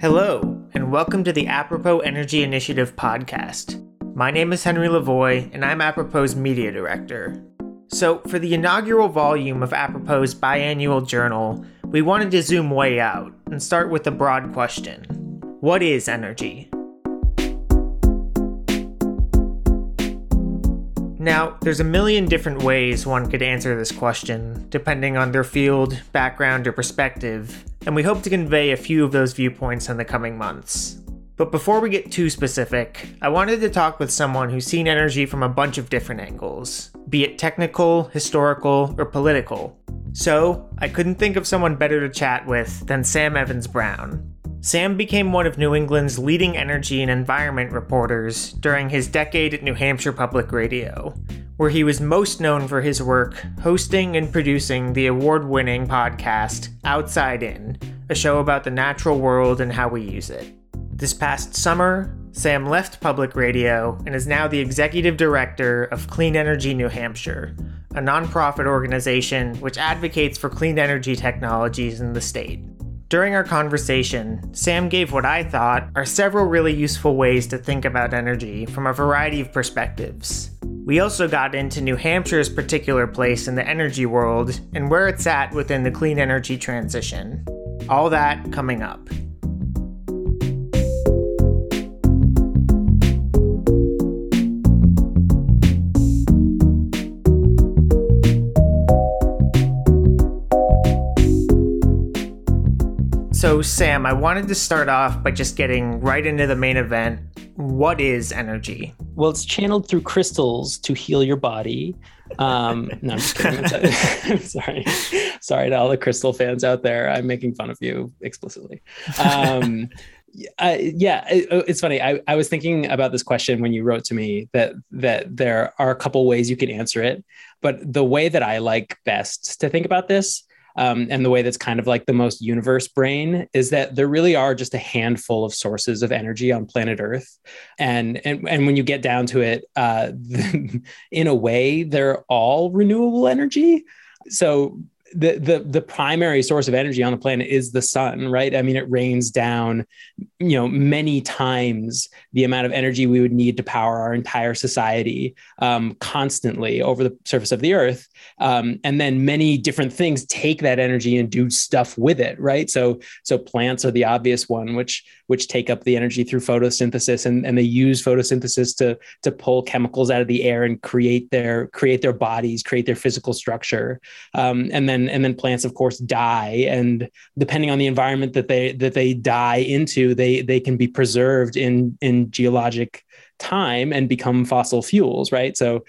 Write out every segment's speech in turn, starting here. Hello, and welcome to the Apropos Energy Initiative podcast. My name is Henry Lavoie, and I'm Apropos Media Director. So, for the inaugural volume of Apropos' biannual journal, we wanted to zoom way out and start with a broad question. What is energy? Now, there's a million different ways one could answer this question, depending on their field, background, or perspective, and we hope to convey a few of those viewpoints in the coming months. But before we get too specific, I wanted to talk with someone who's seen energy from a bunch of different angles, be it technical, historical, or political. So, I couldn't think of someone better to chat with than Sam Evans-Brown. Sam became one of New England's leading energy and environment reporters during his decade at New Hampshire Public Radio, where he was most known for his work hosting and producing the award-winning podcast Outside In, a show about the natural world and how we use it. This past summer, Sam left Public Radio and is now the executive director of Clean Energy New Hampshire, a nonprofit organization which advocates for clean energy technologies in the state. During our conversation, Sam gave what I thought are several really useful ways to think about energy from a variety of perspectives. We also got into New Hampshire's particular place in the energy world and where it's at within the clean energy transition. All that coming up. So, Sam, I wanted to start off by just getting right into the main event. What is energy? Well, it's channeled through crystals to heal your body. No, I'm just kidding. I'm sorry. Sorry to all the crystal fans out there. I'm making fun of you explicitly. Yeah, it's funny. I was thinking about this question when you wrote to me that there are a couple ways you can answer it. But the way that I like best to think about this and the way that's kind of like the most universe brain is that there really are just a handful of sources of energy on planet Earth. And when you get down to it, in a way, they're all renewable energy. So the primary source of energy on the planet is the sun, right? I mean, it rains down, many times the amount of energy we would need to power our entire society constantly over the surface of the Earth. And then many different things take that energy and do stuff with it, right? So plants are the obvious one, which take up the energy through photosynthesis, and they use photosynthesis to pull chemicals out of the air and create their bodies, create their physical structure. And then plants, of course, die. And depending on the environment that they die into, they can be preserved in geologic time and become fossil fuels, right? So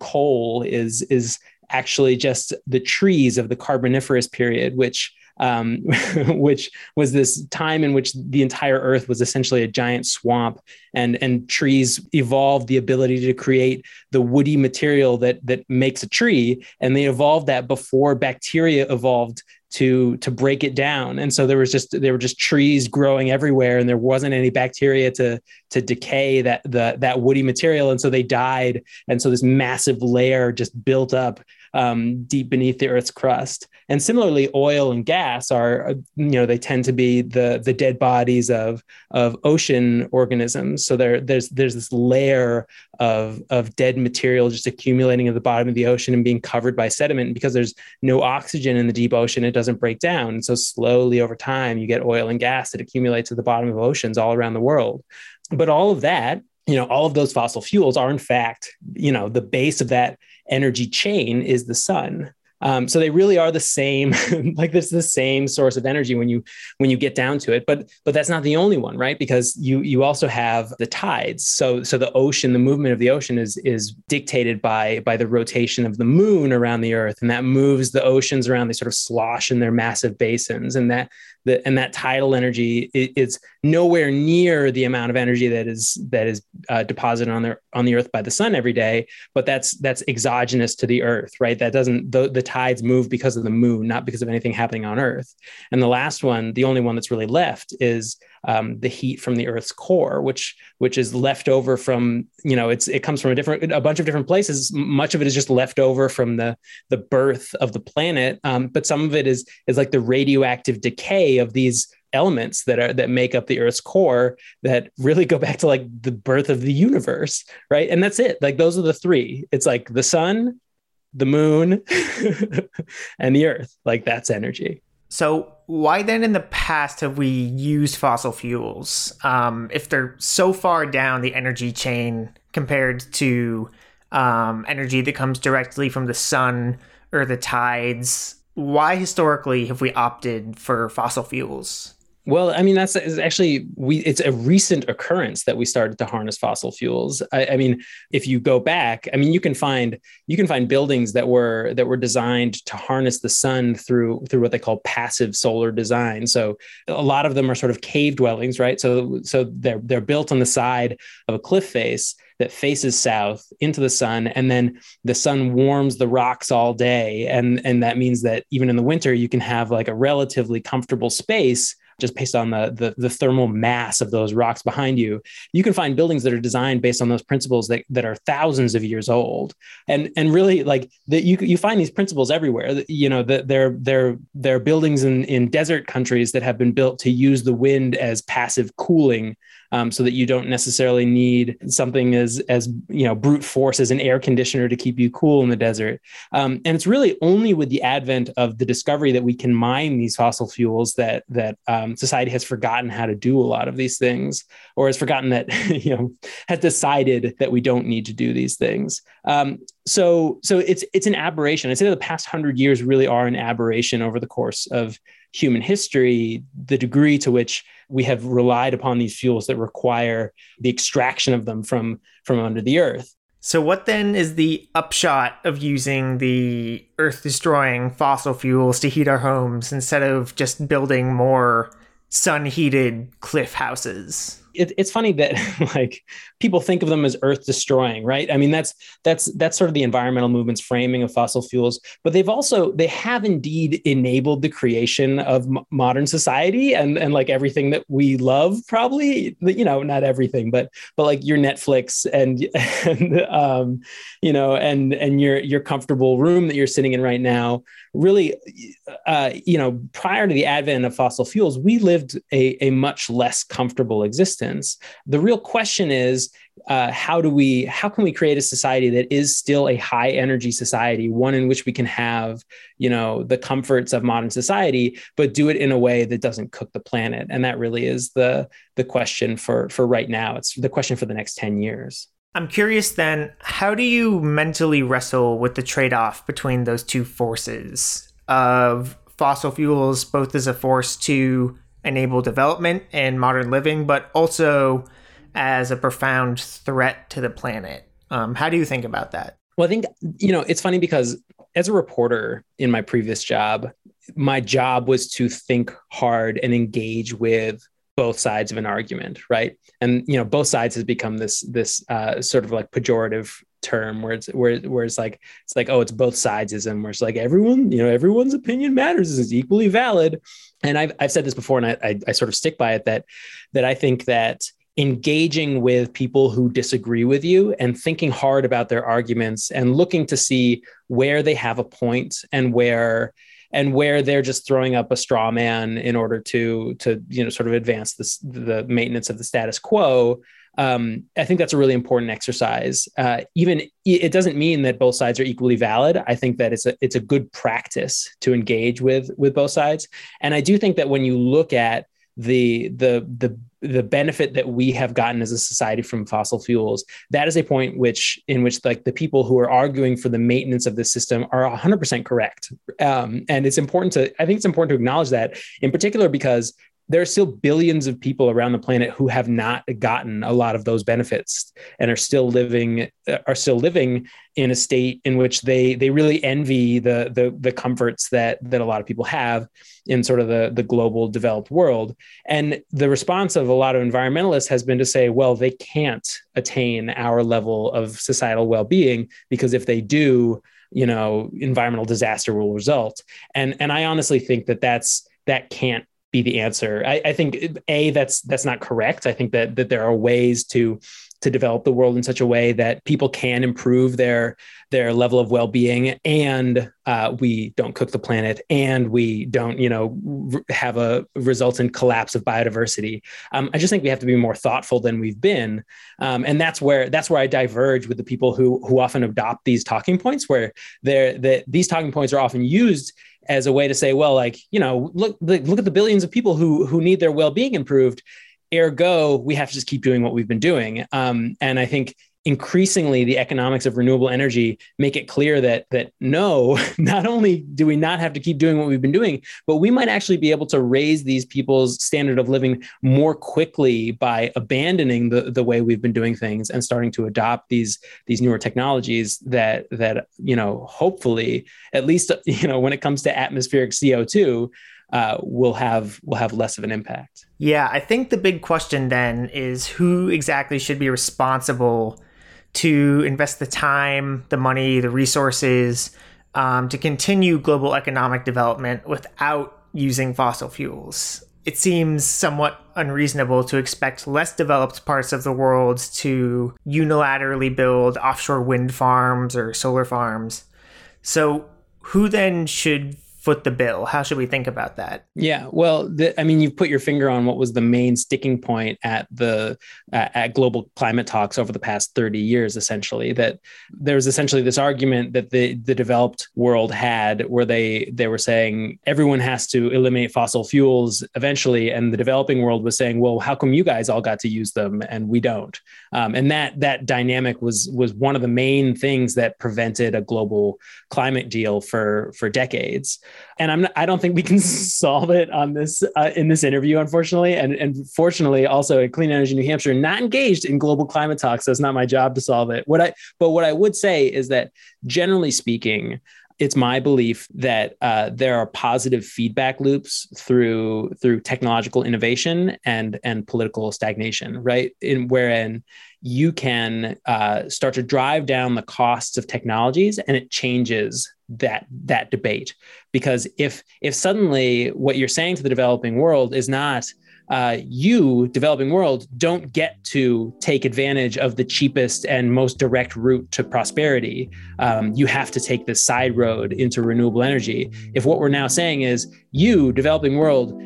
coal is actually just the trees of the Carboniferous period, which was this time in which the entire Earth was essentially a giant swamp, and trees evolved the ability to create the woody material that makes a tree, and they evolved that before bacteria evolved to break it down. And so there were just trees growing everywhere, and there wasn't any bacteria to decay that woody material. And so they died. And so this massive layer just built up deep beneath the Earth's crust. And similarly, oil and gas are, they tend to be the dead bodies of ocean organisms. So there's this layer of dead material just accumulating at the bottom of the ocean and being covered by sediment. And because there's no oxygen in the deep ocean, it doesn't break down. And so slowly over time, you get oil and gas that accumulates at the bottom of oceans all around the world. But all of that, all of those fossil fuels are in fact, the base of that energy chain is the sun. So they really are the same, like this is the same source of energy when you get down to it, but that's not the only one, right? Because you also have the tides. So the ocean, the movement of the ocean is dictated by the rotation of the moon around the Earth, and that moves the oceans around. They sort of slosh in their massive basins, and that tidal energy is nowhere near the amount of energy that is deposited on the Earth by the sun every day. But that's exogenous to the Earth, right? That doesn't the tides move because of the moon, not because of anything happening on Earth. And the last one, the only one that's really left, is the heat from the Earth's core, which is left over from it comes from a bunch of different places. Much of it is just left over from the birth of the planet, but some of it is like the radioactive decay of these elements that make up the Earth's core that really go back to like the birth of the universe, right? And that's it. Like those are the three. It's like the sun, the moon, and the Earth. Like that's energy. So why then in the past have we used fossil fuels if they're so far down the energy chain compared to energy that comes directly from the sun or the tides? Why historically have we opted for fossil fuels? Well, I mean, that's actually, it's a recent occurrence that we started to harness fossil fuels. I mean, if you go back, I mean, you can find buildings that were designed to harness the sun through what they call passive solar design. So a lot of them are sort of cave dwellings, right? So they're built on the side of a cliff face that faces south into the sun, and then the sun warms the rocks all day. And that means that even in the winter, you can have like a relatively comfortable space just based on the thermal mass of those rocks behind you. You can find buildings that are designed based on those principles that are thousands of years old. And really like that you find these principles everywhere. You know, that there are buildings in desert countries that have been built to use the wind as passive cooling, so that you don't necessarily need something as you know, brute force as an air conditioner to keep you cool in the desert. And it's really only with the advent of the discovery that we can mine these fossil fuels that society has forgotten how to do a lot of these things, or has forgotten that, you know, has decided that we don't need to do these things. So it's an aberration. I'd say that the past 100 years really are an aberration over the course of human history, the degree to which we have relied upon these fuels that require the extraction of them from under the earth. So what then is the upshot of using the earth-destroying fossil fuels to heat our homes instead of just building more sun-heated cliff houses? It's funny that like people think of them as earth destroying, right? I mean, that's sort of the environmental movement's framing of fossil fuels, but they have indeed enabled the creation of modern society and like everything that we love, probably, you know, not everything, but like your Netflix and you know, and your comfortable room that you're sitting in right now. Really, you know, prior to the advent of fossil fuels, we lived a much less comfortable existence. The real question is, how can we create a society that is still a high energy society, one in which we can have, you know, the comforts of modern society, but do it in a way that doesn't cook the planet? And that really is the question for right now. It's the question for the next 10 years. I'm curious then, how do you mentally wrestle with the trade-off between those two forces of fossil fuels, both as a force to enable development and modern living, but also as a profound threat to the planet? How do you think about that? Well, I think, you know, it's funny because as a reporter in my previous job, my job was to think hard and engage with both sides of an argument, right? And, you know, both sides has become this sort of like pejorative term where it's like, oh, it's both sidesism, where it's like everyone, you know, everyone's opinion matters, is equally valid. And I've said this before, and I sort of stick by it, that I think that engaging with people who disagree with you and thinking hard about their arguments and looking to see where they have a point and where they're just throwing up a straw man in order to you know, sort of advance the maintenance of the status quo. I think that's a really important exercise. Even it doesn't mean that both sides are equally valid. I think that it's a good practice to engage with both sides. And I do think that when you look at the benefit that we have gotten as a society from fossil fuels, that is a point in which like the people who are arguing for the maintenance of this system are 100% correct. And I think it's important to acknowledge that, in particular because there are still billions of people around the planet who have not gotten a lot of those benefits and are still living in a state in which they really envy the comforts that a lot of people have in sort of the global developed world. And the response of a lot of environmentalists has been to say, well, they can't attain our level of societal well-being because if they do, you know, environmental disaster will result. And I honestly think that can't be the answer. I think that's not correct. I think that there are ways to to develop the world in such a way that people can improve their level of well-being, and we don't cook the planet, and we don't, have a resultant collapse of biodiversity. I just think we have to be more thoughtful than we've been, and that's where I diverge with the people who often adopt these talking points, where these talking points are often used as a way to say, well, look at the billions of people who need their well-being improved. Ergo, we have to just keep doing what we've been doing. And I think increasingly the economics of renewable energy make it clear that no, not only do we not have to keep doing what we've been doing, but we might actually be able to raise these people's standard of living more quickly by abandoning the way we've been doing things and starting to adopt these newer technologies that hopefully, at least, when it comes to atmospheric CO2, will have less of an impact. Yeah, I think the big question then is who exactly should be responsible to invest the time, the money, the resources to continue global economic development without using fossil fuels. It seems somewhat unreasonable to expect less developed parts of the world to unilaterally build offshore wind farms or solar farms. So who then should foot the bill? How should we think about that? Yeah, well, you've put your finger on what was the main sticking point at the at global climate talks over the past 30 years, essentially, that there was essentially this argument that the developed world had where they were saying everyone has to eliminate fossil fuels eventually. And the developing world was saying, well, how come you guys all got to use them and we don't? And that dynamic was one of the main things that prevented a global climate deal for decades. And I don't think we can solve it on this in this interview, unfortunately. And fortunately, also at Clean Energy New Hampshire, not engaged in global climate talks. So it's not my job to solve it. What I would say is that, generally speaking, it's my belief that there are positive feedback loops through technological innovation and political stagnation, right? Wherein you can start to drive down the costs of technologies, and it changes that debate. Because if suddenly what you're saying to the developing world is not, you, developing world, don't get to take advantage of the cheapest and most direct route to prosperity. You have to take this side road into renewable energy. If what we're now saying is, you, developing world,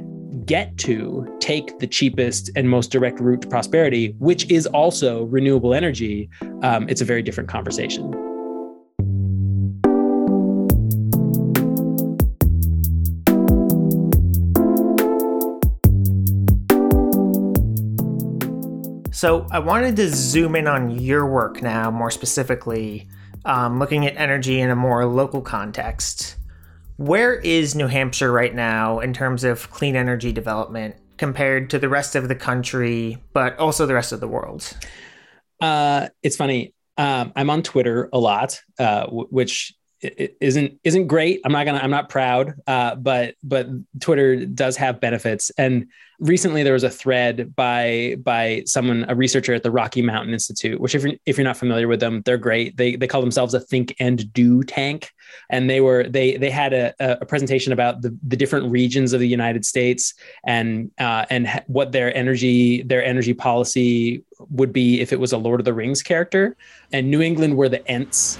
get to take the cheapest and most direct route to prosperity, which is also renewable energy, it's a very different conversation. So I wanted to zoom in on your work now, more specifically, looking at energy in a more local context. Where is New Hampshire right now in terms of clean energy development compared to the rest of the country, but also the rest of the world? It's funny. I'm on Twitter a lot, which isn't great. I'm not proud. But Twitter does have benefits. And recently there was a thread by someone, a researcher at the Rocky Mountain Institute, which if you're not familiar with them, they're great. They call themselves a think and do tank. And they had a presentation about the different regions of the United States and what their energy policy would be if it was a Lord of the Rings character. And New England were the Ents.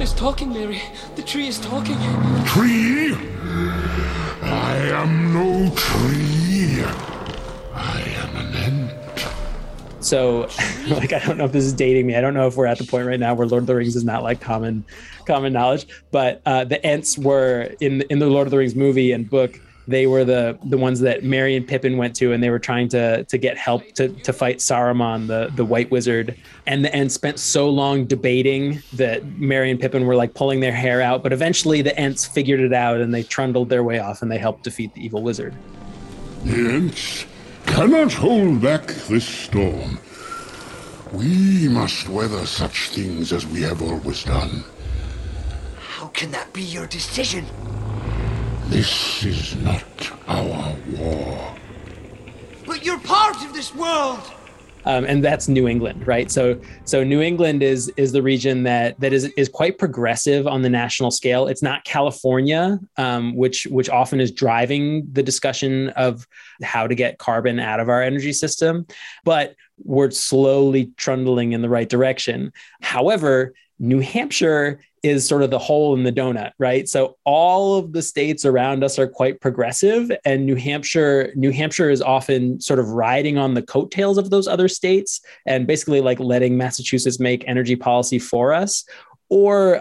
It's talking, Mary. The tree is talking. Tree? I am no tree. I am an ant. So, I don't know if this is dating me. I don't know if we're at the point right now where Lord of the Rings is not like common knowledge. But the Ents were in the Lord of the Rings movie and book. They were the ones that Merry and Pippin went to, and they were trying to get help to fight Saruman, the White Wizard, and the Ents spent so long debating that Merry and Pippin were like pulling their hair out, but eventually the Ents figured it out and they trundled their way off and they helped defeat the evil wizard. The Ents cannot hold back this storm. We must weather such things as we have always done. How can that be your decision? This is not our war. But you're part of this world! And that's New England, right? So New England is the region that is quite progressive on the national scale. It's not California, which often is driving the discussion of how to get carbon out of our energy system, but we're slowly trundling in the right direction. However, New Hampshire is sort of the hole in the donut, right? So all of the states around us are quite progressive, and New Hampshire is often sort of riding on the coattails of those other states and basically like letting Massachusetts make energy policy for us, or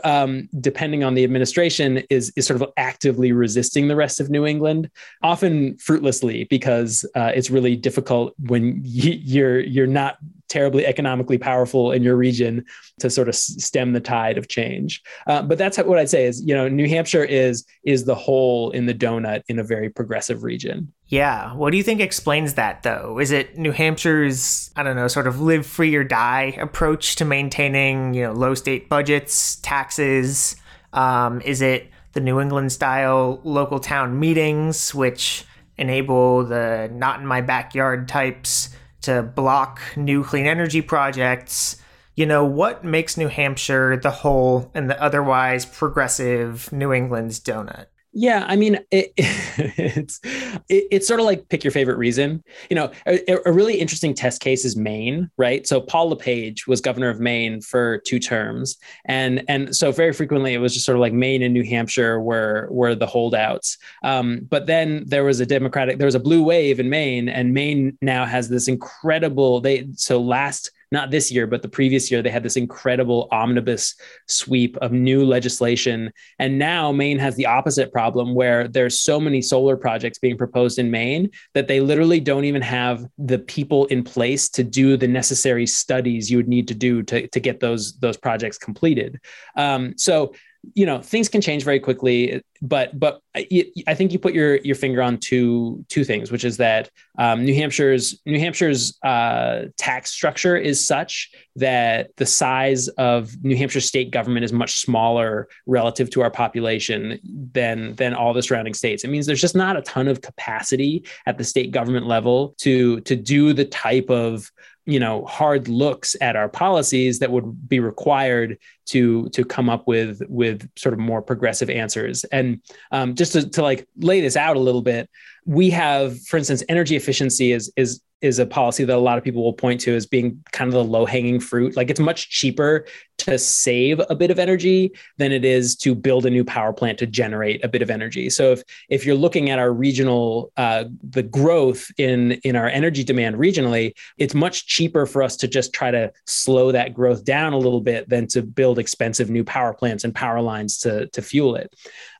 depending on the administration is sort of actively resisting the rest of New England, often fruitlessly, because it's really difficult when you're not terribly economically powerful in your region to sort of stem the tide of change. But that's what I'd say is, New Hampshire is the hole in the donut in a very progressive region. Yeah. What do you think explains that, though? Is it New Hampshire's, sort of live free or die approach to maintaining, low state budgets, taxes? Is it the New England style local town meetings, which enable the not in my backyard types to block new clean energy projects? What makes New Hampshire the hole in the otherwise progressive New England's donut? Yeah, I mean, it's sort of like pick your favorite reason. A really interesting test case is Maine, right? So Paul LePage was governor of Maine for 2 terms. And so very frequently it was just sort of like Maine and New Hampshire were the holdouts. But then there was a blue wave in Maine, and Maine now has this incredible, not this year, but the previous year, they had this incredible omnibus sweep of new legislation. And now Maine has the opposite problem, where there's so many solar projects being proposed in Maine that they literally don't even have the people in place to do the necessary studies you would need to do to get those projects completed. Things can change very quickly, but I think you put your finger on two things, which is that New Hampshire's tax structure is such that the size of New Hampshire state government is much smaller relative to our population than all the surrounding states. It means there's just not a ton of capacity at the state government level to do the type of hard looks at our policies that would be required to come up with sort of more progressive answers. And just to like lay this out a little bit, we have, for instance, energy efficiency is a policy that a lot of people will point to as being kind of the low-hanging fruit. Like, it's much cheaper to save a bit of energy than it is to build a new power plant to generate a bit of energy. So if you're looking at our regional, the growth in our energy demand regionally, it's much cheaper for us to just try to slow that growth down a little bit than to build expensive new power plants and power lines to fuel it.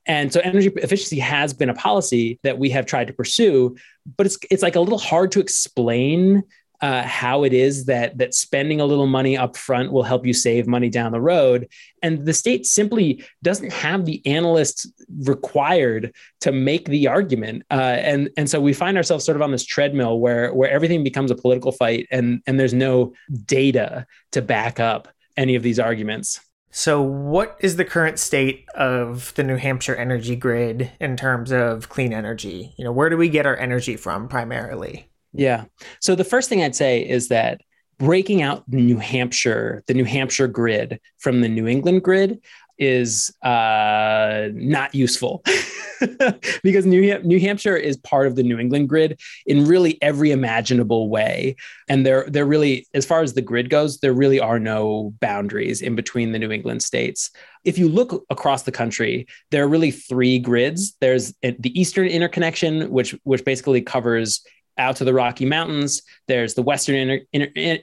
And so energy efficiency has been a policy that we have tried to pursue, but it's like a little hard to explain how it is that spending a little money up front will help you save money down the road. And the state simply doesn't have the analysts required to make the argument. And so we find ourselves sort of on this treadmill where everything becomes a political fight, and there's no data to back up any of these arguments. So what is the current state of the New Hampshire energy grid in terms of clean energy? Where do we get our energy from primarily? Yeah. So the first thing I'd say is that breaking out the New Hampshire grid from the New England grid is not useful because New Hampshire is part of the New England grid in really every imaginable way. And there really, as far as the grid goes, there really are no boundaries in between the New England states. If you look across the country, there are really 3 grids. There's the Eastern interconnection, which basically covers out to the Rocky Mountains. There's the Western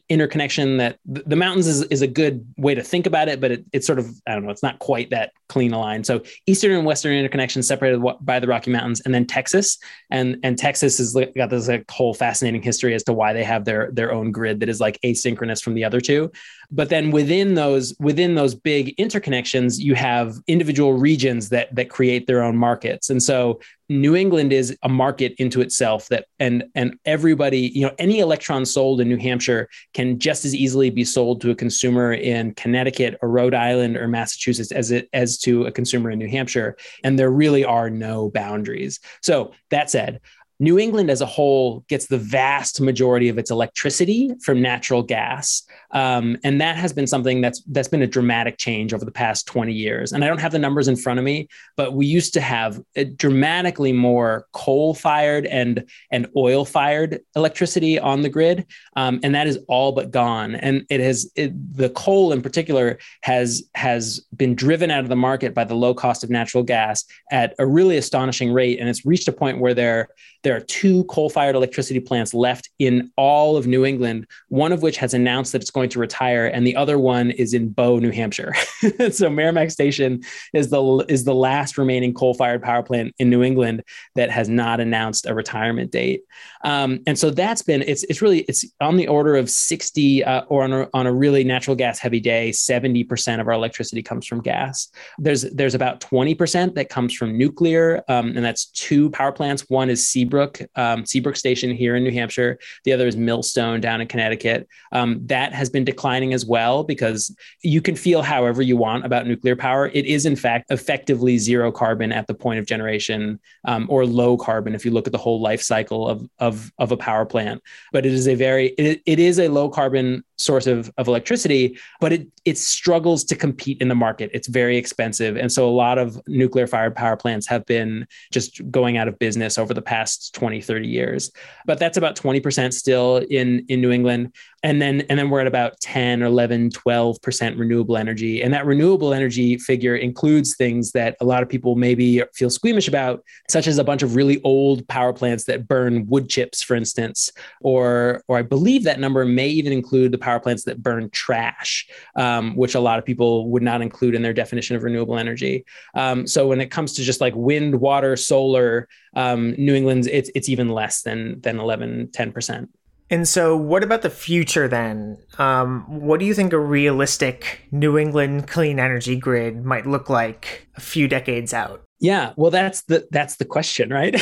interconnection that the mountains is a good way to think about it, but it's sort of, it's not quite that clean a line. So Eastern and Western interconnection separated by the Rocky Mountains, and then Texas. And Texas has got this like whole fascinating history as to why they have their own grid that is like asynchronous from the other two. But then within those big interconnections, you have individual regions that create their own markets. And so New England is a market into itself and everybody, any electron sold in New Hampshire can just as easily be sold to a consumer in Connecticut or Rhode Island or Massachusetts as to a consumer in New Hampshire. And there really are no boundaries. So that said, New England as a whole gets the vast majority of its electricity from natural gas. And that has been something that's been a dramatic change over the past 20 years. And I don't have the numbers in front of me, but we used to have dramatically more coal-fired and oil-fired electricity on the grid. And that is all but gone. And it has, the coal in particular has been driven out of the market by the low cost of natural gas at a really astonishing rate. And it's reached a point where there are two coal-fired electricity plants left in all of New England, one of which has announced that it's going to retire, and the other one is in Bow, New Hampshire. So Merrimack Station is the last remaining coal-fired power plant in New England that has not announced a retirement date. And so that's been, it's on the order of 60, or on a really natural gas heavy day, 70% of our electricity comes from gas. There's about 20% that comes from nuclear, and that's two power plants. One is Seabrook Station here in New Hampshire. The other is Millstone down in Connecticut. That has been declining as well, because you can feel however you want about nuclear power. It is, in fact, effectively zero carbon at the point of generation, or low carbon if you look at the whole life cycle of a power plant. But it is a low carbon source of electricity, but it struggles to compete in the market. It's very expensive. And so a lot of nuclear fired power plants have been just going out of business over the past 20, 30 years. But that's about 20% still in New England. And then we're at about 10 or 11, 12% renewable energy. And that renewable energy figure includes things that a lot of people maybe feel squeamish about, such as a bunch of really old power plants that burn wood chips, for instance, or I believe that number may even include the power plants that burn trash, which a lot of people would not include in their definition of renewable energy. So when it comes to just like wind, water, solar, New England's, it's even less than 11, 10%. And so what about the future then? What do you think a realistic New England clean energy grid might look like a few decades out? Yeah, well, that's the question, right?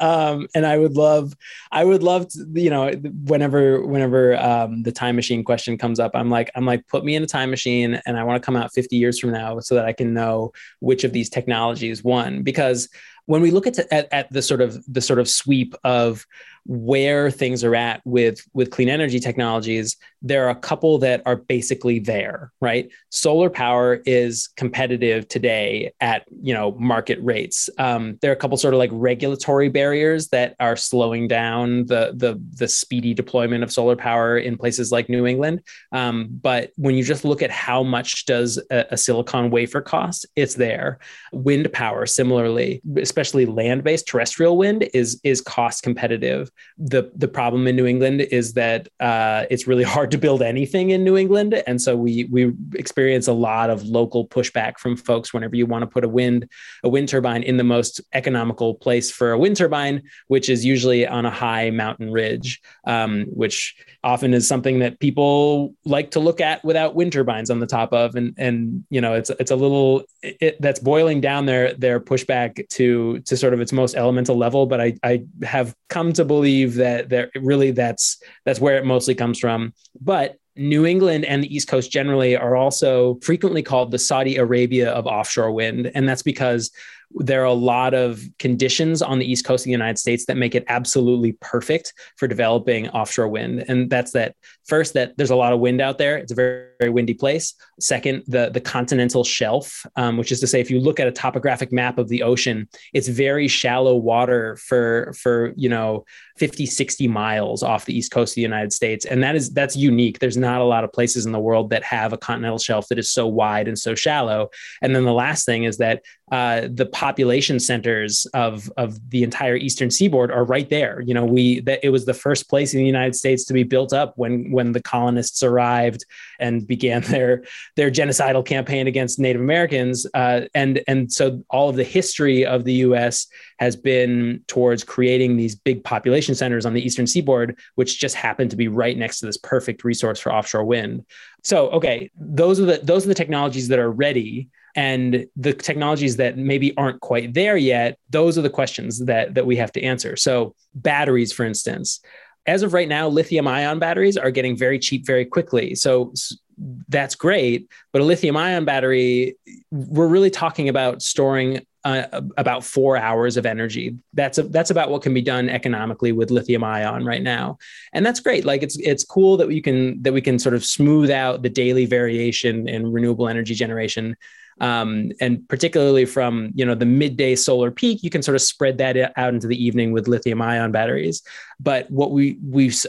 And I would love to, whenever the time machine question comes up, I'm like, put me in a time machine and I want to come out 50 years from now so that I can know which of these technologies won. Because when we look at the sort of sweep of where things are at with clean energy technologies, there are a couple that are basically there, right? Solar power is competitive today at, market rates. There are a couple sort of like regulatory barriers that are slowing down the speedy deployment of solar power in places like New England. But when you just look at how much does a silicon wafer cost, it's there. Wind power, similarly, especially land-based terrestrial wind, is cost competitive. The problem in New England is that it's really hard to build anything in New England. And so we experience a lot of local pushback from folks whenever you want to put a wind turbine in the most economical place for a wind turbine, which is usually on a high mountain ridge, which often is something that people like to look at without wind turbines on the top of. And it's a little, that's boiling down their pushback to sort of its most elemental level. But I have come to believe that really that's where it mostly comes from. But New England and the East Coast generally are also frequently called the Saudi Arabia of offshore wind. And that's because there are a lot of conditions on the East Coast of the United States that make it absolutely perfect for developing offshore wind. And that's that first, that there's a lot of wind out there. It's a very, very windy place. Second, the continental shelf, which is to say, if you look at a topographic map of the ocean, it's very shallow water for 50, 60 miles off the East Coast of the United States. And that's unique. There's not a lot of places in the world that have a continental shelf that is so wide and so shallow. And then the last thing is that the population centers of the entire Eastern Seaboard are right there. It was the first place in the United States to be built up when the colonists arrived and began their genocidal campaign against Native Americans. And so all of the history of the U.S. has been towards creating these big population centers on the Eastern Seaboard, which just happened to be right next to this perfect resource for offshore wind. So, okay, those are the technologies that are ready. And the technologies that maybe aren't quite there yet, those are the questions that we have to answer. So batteries, for instance, as of right now, lithium ion batteries are getting very cheap very quickly. So that's great. But a lithium ion battery, we're really talking about storing about 4 hours of energy. That's about what can be done economically with lithium ion right now. And that's great. Like it's cool that we can sort of smooth out the daily variation in renewable energy generation. And particularly from, the midday solar peak, you can sort of spread that out into the evening with lithium ion batteries. But what we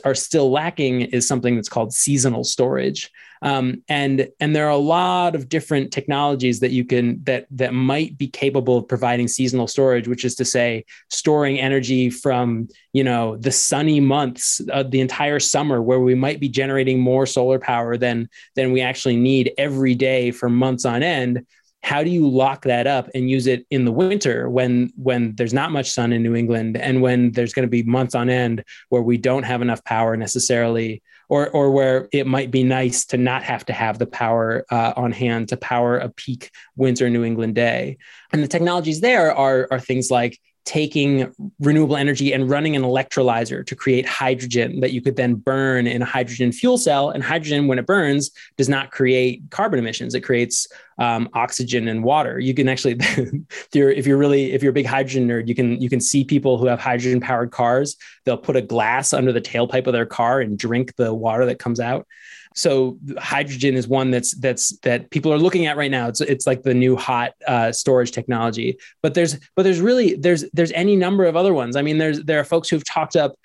are still lacking is something that's called seasonal storage. And there are a lot of different technologies that you can, that might be capable of providing seasonal storage, which is to say storing energy from, the sunny months of the entire summer, where we might be generating more solar power than we actually need every day for months on end. How do you lock that up and use it in the winter when there's not much sun in New England and when there's going to be months on end where we don't have enough power necessarily, or where it might be nice to not have to have the power on hand to power a peak winter New England day? And the technologies there are things like taking renewable energy and running an electrolyzer to create hydrogen that you could then burn in a hydrogen fuel cell. And hydrogen, when it burns, does not create carbon emissions. It creates oxygen and water. You can actually, if you're a big hydrogen nerd, you can see people who have hydrogen powered cars. They'll put a glass under the tailpipe of their car and drink the water that comes out. So hydrogen is one that people are looking at right now. It's like the new hot storage technology. But there's any number of other ones. I mean, there are folks who've talked up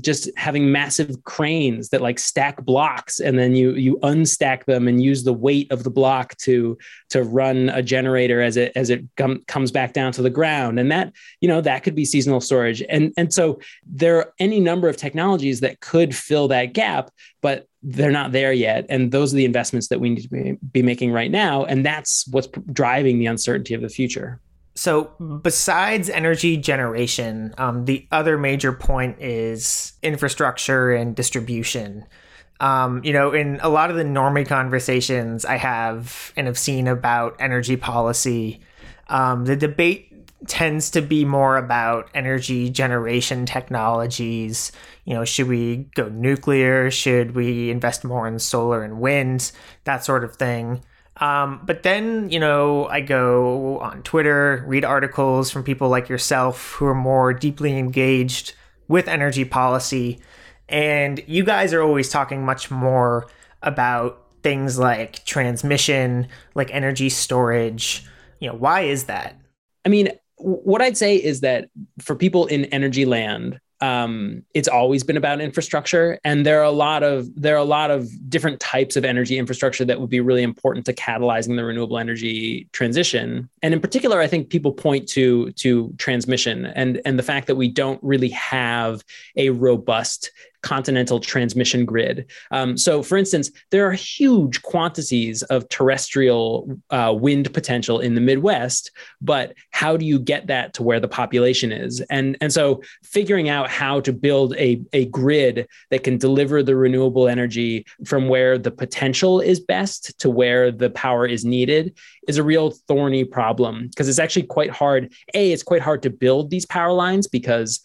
just having massive cranes that like stack blocks, and then you unstack them and use the weight of the block to run a generator as it comes back down to the ground. And that could be seasonal storage. And so there are any number of technologies that could fill that gap, but they're not there yet. And those are the investments that we need to be making right now. And that's what's driving the uncertainty of the future. So besides energy generation, the other major point is infrastructure and distribution. In a lot of the normie conversations I have and have seen about energy policy, the debate tends to be more about energy generation technologies. Should we go nuclear? Should we invest more in solar and wind? That sort of thing. But then, I go on Twitter, read articles from people like yourself who are more deeply engaged with energy policy. And you guys are always talking much more about things like transmission, like energy storage. Why is that? I mean, what I'd say is that for people in energy land, it's always been about infrastructure, and there are a lot of different types of energy infrastructure that would be really important to catalyzing the renewable energy transition. And in particular, I think people point to transmission and the fact that we don't really have a robust continental transmission grid. So for instance, there are huge quantities of terrestrial wind potential in the Midwest, but how do you get that to where the population is? And so figuring out how to build a grid that can deliver the renewable energy from where the potential is best to where the power is needed is a real thorny problem, because it's actually quite hard. It's quite hard to build these power lines because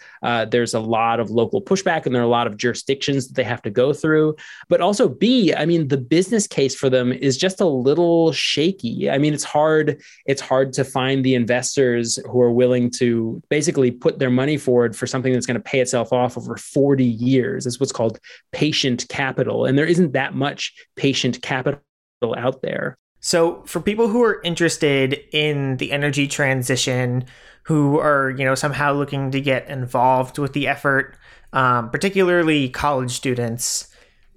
there's a lot of local pushback and there are a lot of jurisdictions that they have to go through. But also the business case for them is just a little shaky. I mean, it's hard to find the investors who are willing to basically put their money forward for something that's going to pay itself off over 40 years. It's what's called patient capital. And there isn't that much patient capital out there. So for people who are interested in the energy transition, who are, somehow looking to get involved with the effort, particularly college students,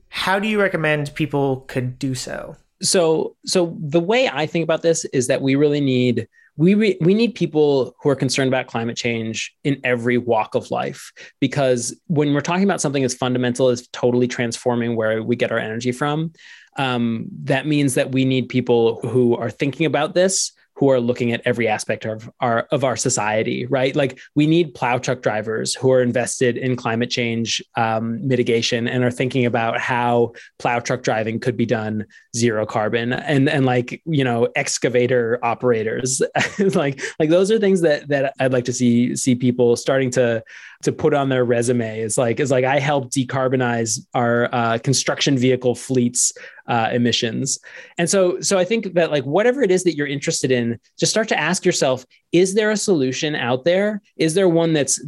how do you recommend people could do so? So the way I think about this is that we really need we need people who are concerned about climate change in every walk of life, because when we're talking about something as fundamental as totally transforming where we get our energy from, that means that we need people who are thinking about this, who are looking at every aspect of our society, right? Like we need plow truck drivers who are invested in climate change mitigation and are thinking about how plow truck driving could be done zero carbon, and excavator operators, like those are things that I'd like to see people starting to to put on their resume is like I helped decarbonize our construction vehicle fleet's emissions. And so I think that like whatever it is that you're interested in, just start to ask yourself, is there a solution out there? Is there one that's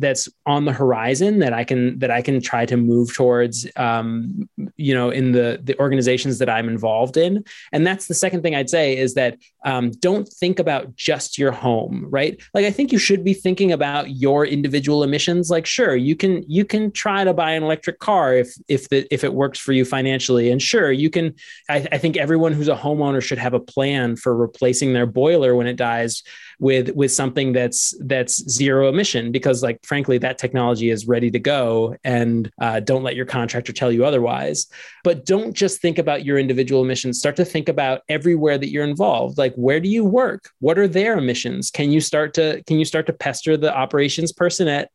on the horizon that I can try to move towards, in the organizations that I'm involved in? And that's the second thing I'd say is that don't think about just your home, right? Like, I think you should be thinking about your individual emissions. Like, sure, you can try to buy an electric car if it works for you financially. And sure, you can, I think everyone who's a homeowner should have a plan for replacing their boiler when it dies with something that's zero emission, because like, frankly, that technology is ready to go, and don't let your contractor tell you otherwise. But don't just think about your individual emissions. Start to think about everywhere that you're involved. Like, where do you work? What are their emissions? Can you start to pester the operations person at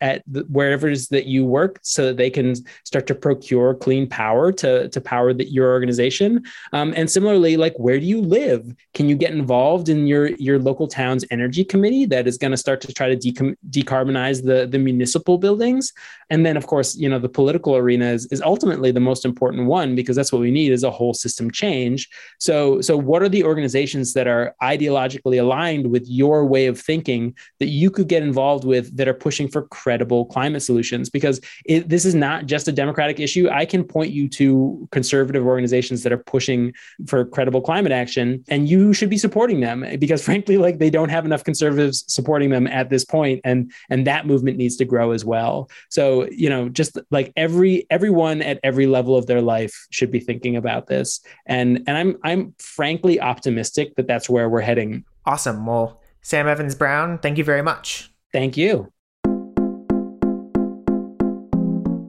wherever it is that you work so that they can start to procure clean power to power your organization? And similarly, like, where do you live? Can you get involved in your local town's energy committee that is going to start to try to decarbonize the municipal buildings? And then, of course, the political arena is ultimately the most important one, because that's what we need is a whole system change. So what are the organizations that are ideologically aligned with your way of thinking that you could get involved with that are pushing for credible climate solutions? Because this is not just a Democratic issue. I can point you to conservative organizations that are pushing for credible climate action, and you should be supporting them, because frankly, like, they don't have enough conservatives supporting them at this point, and that movement needs to grow as well. So, just like everyone at every level of their life should be thinking about this. And I'm frankly optimistic that that's where we're heading. Awesome. Well, Sam Evans-Brown, thank you very much. Thank you.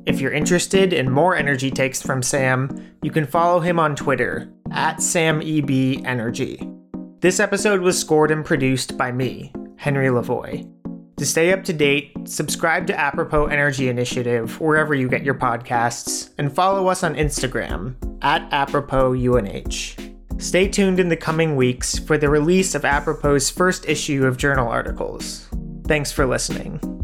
If you're interested in more energy takes from Sam, you can follow him on Twitter @SamEBEnergy. This episode was scored and produced by me, Henry Lavoie. To stay up to date, subscribe to Apropos Energy Initiative wherever you get your podcasts, and follow us on Instagram @Apropos UNH. Stay tuned in the coming weeks for the release of Apropos' first issue of journal articles. Thanks for listening.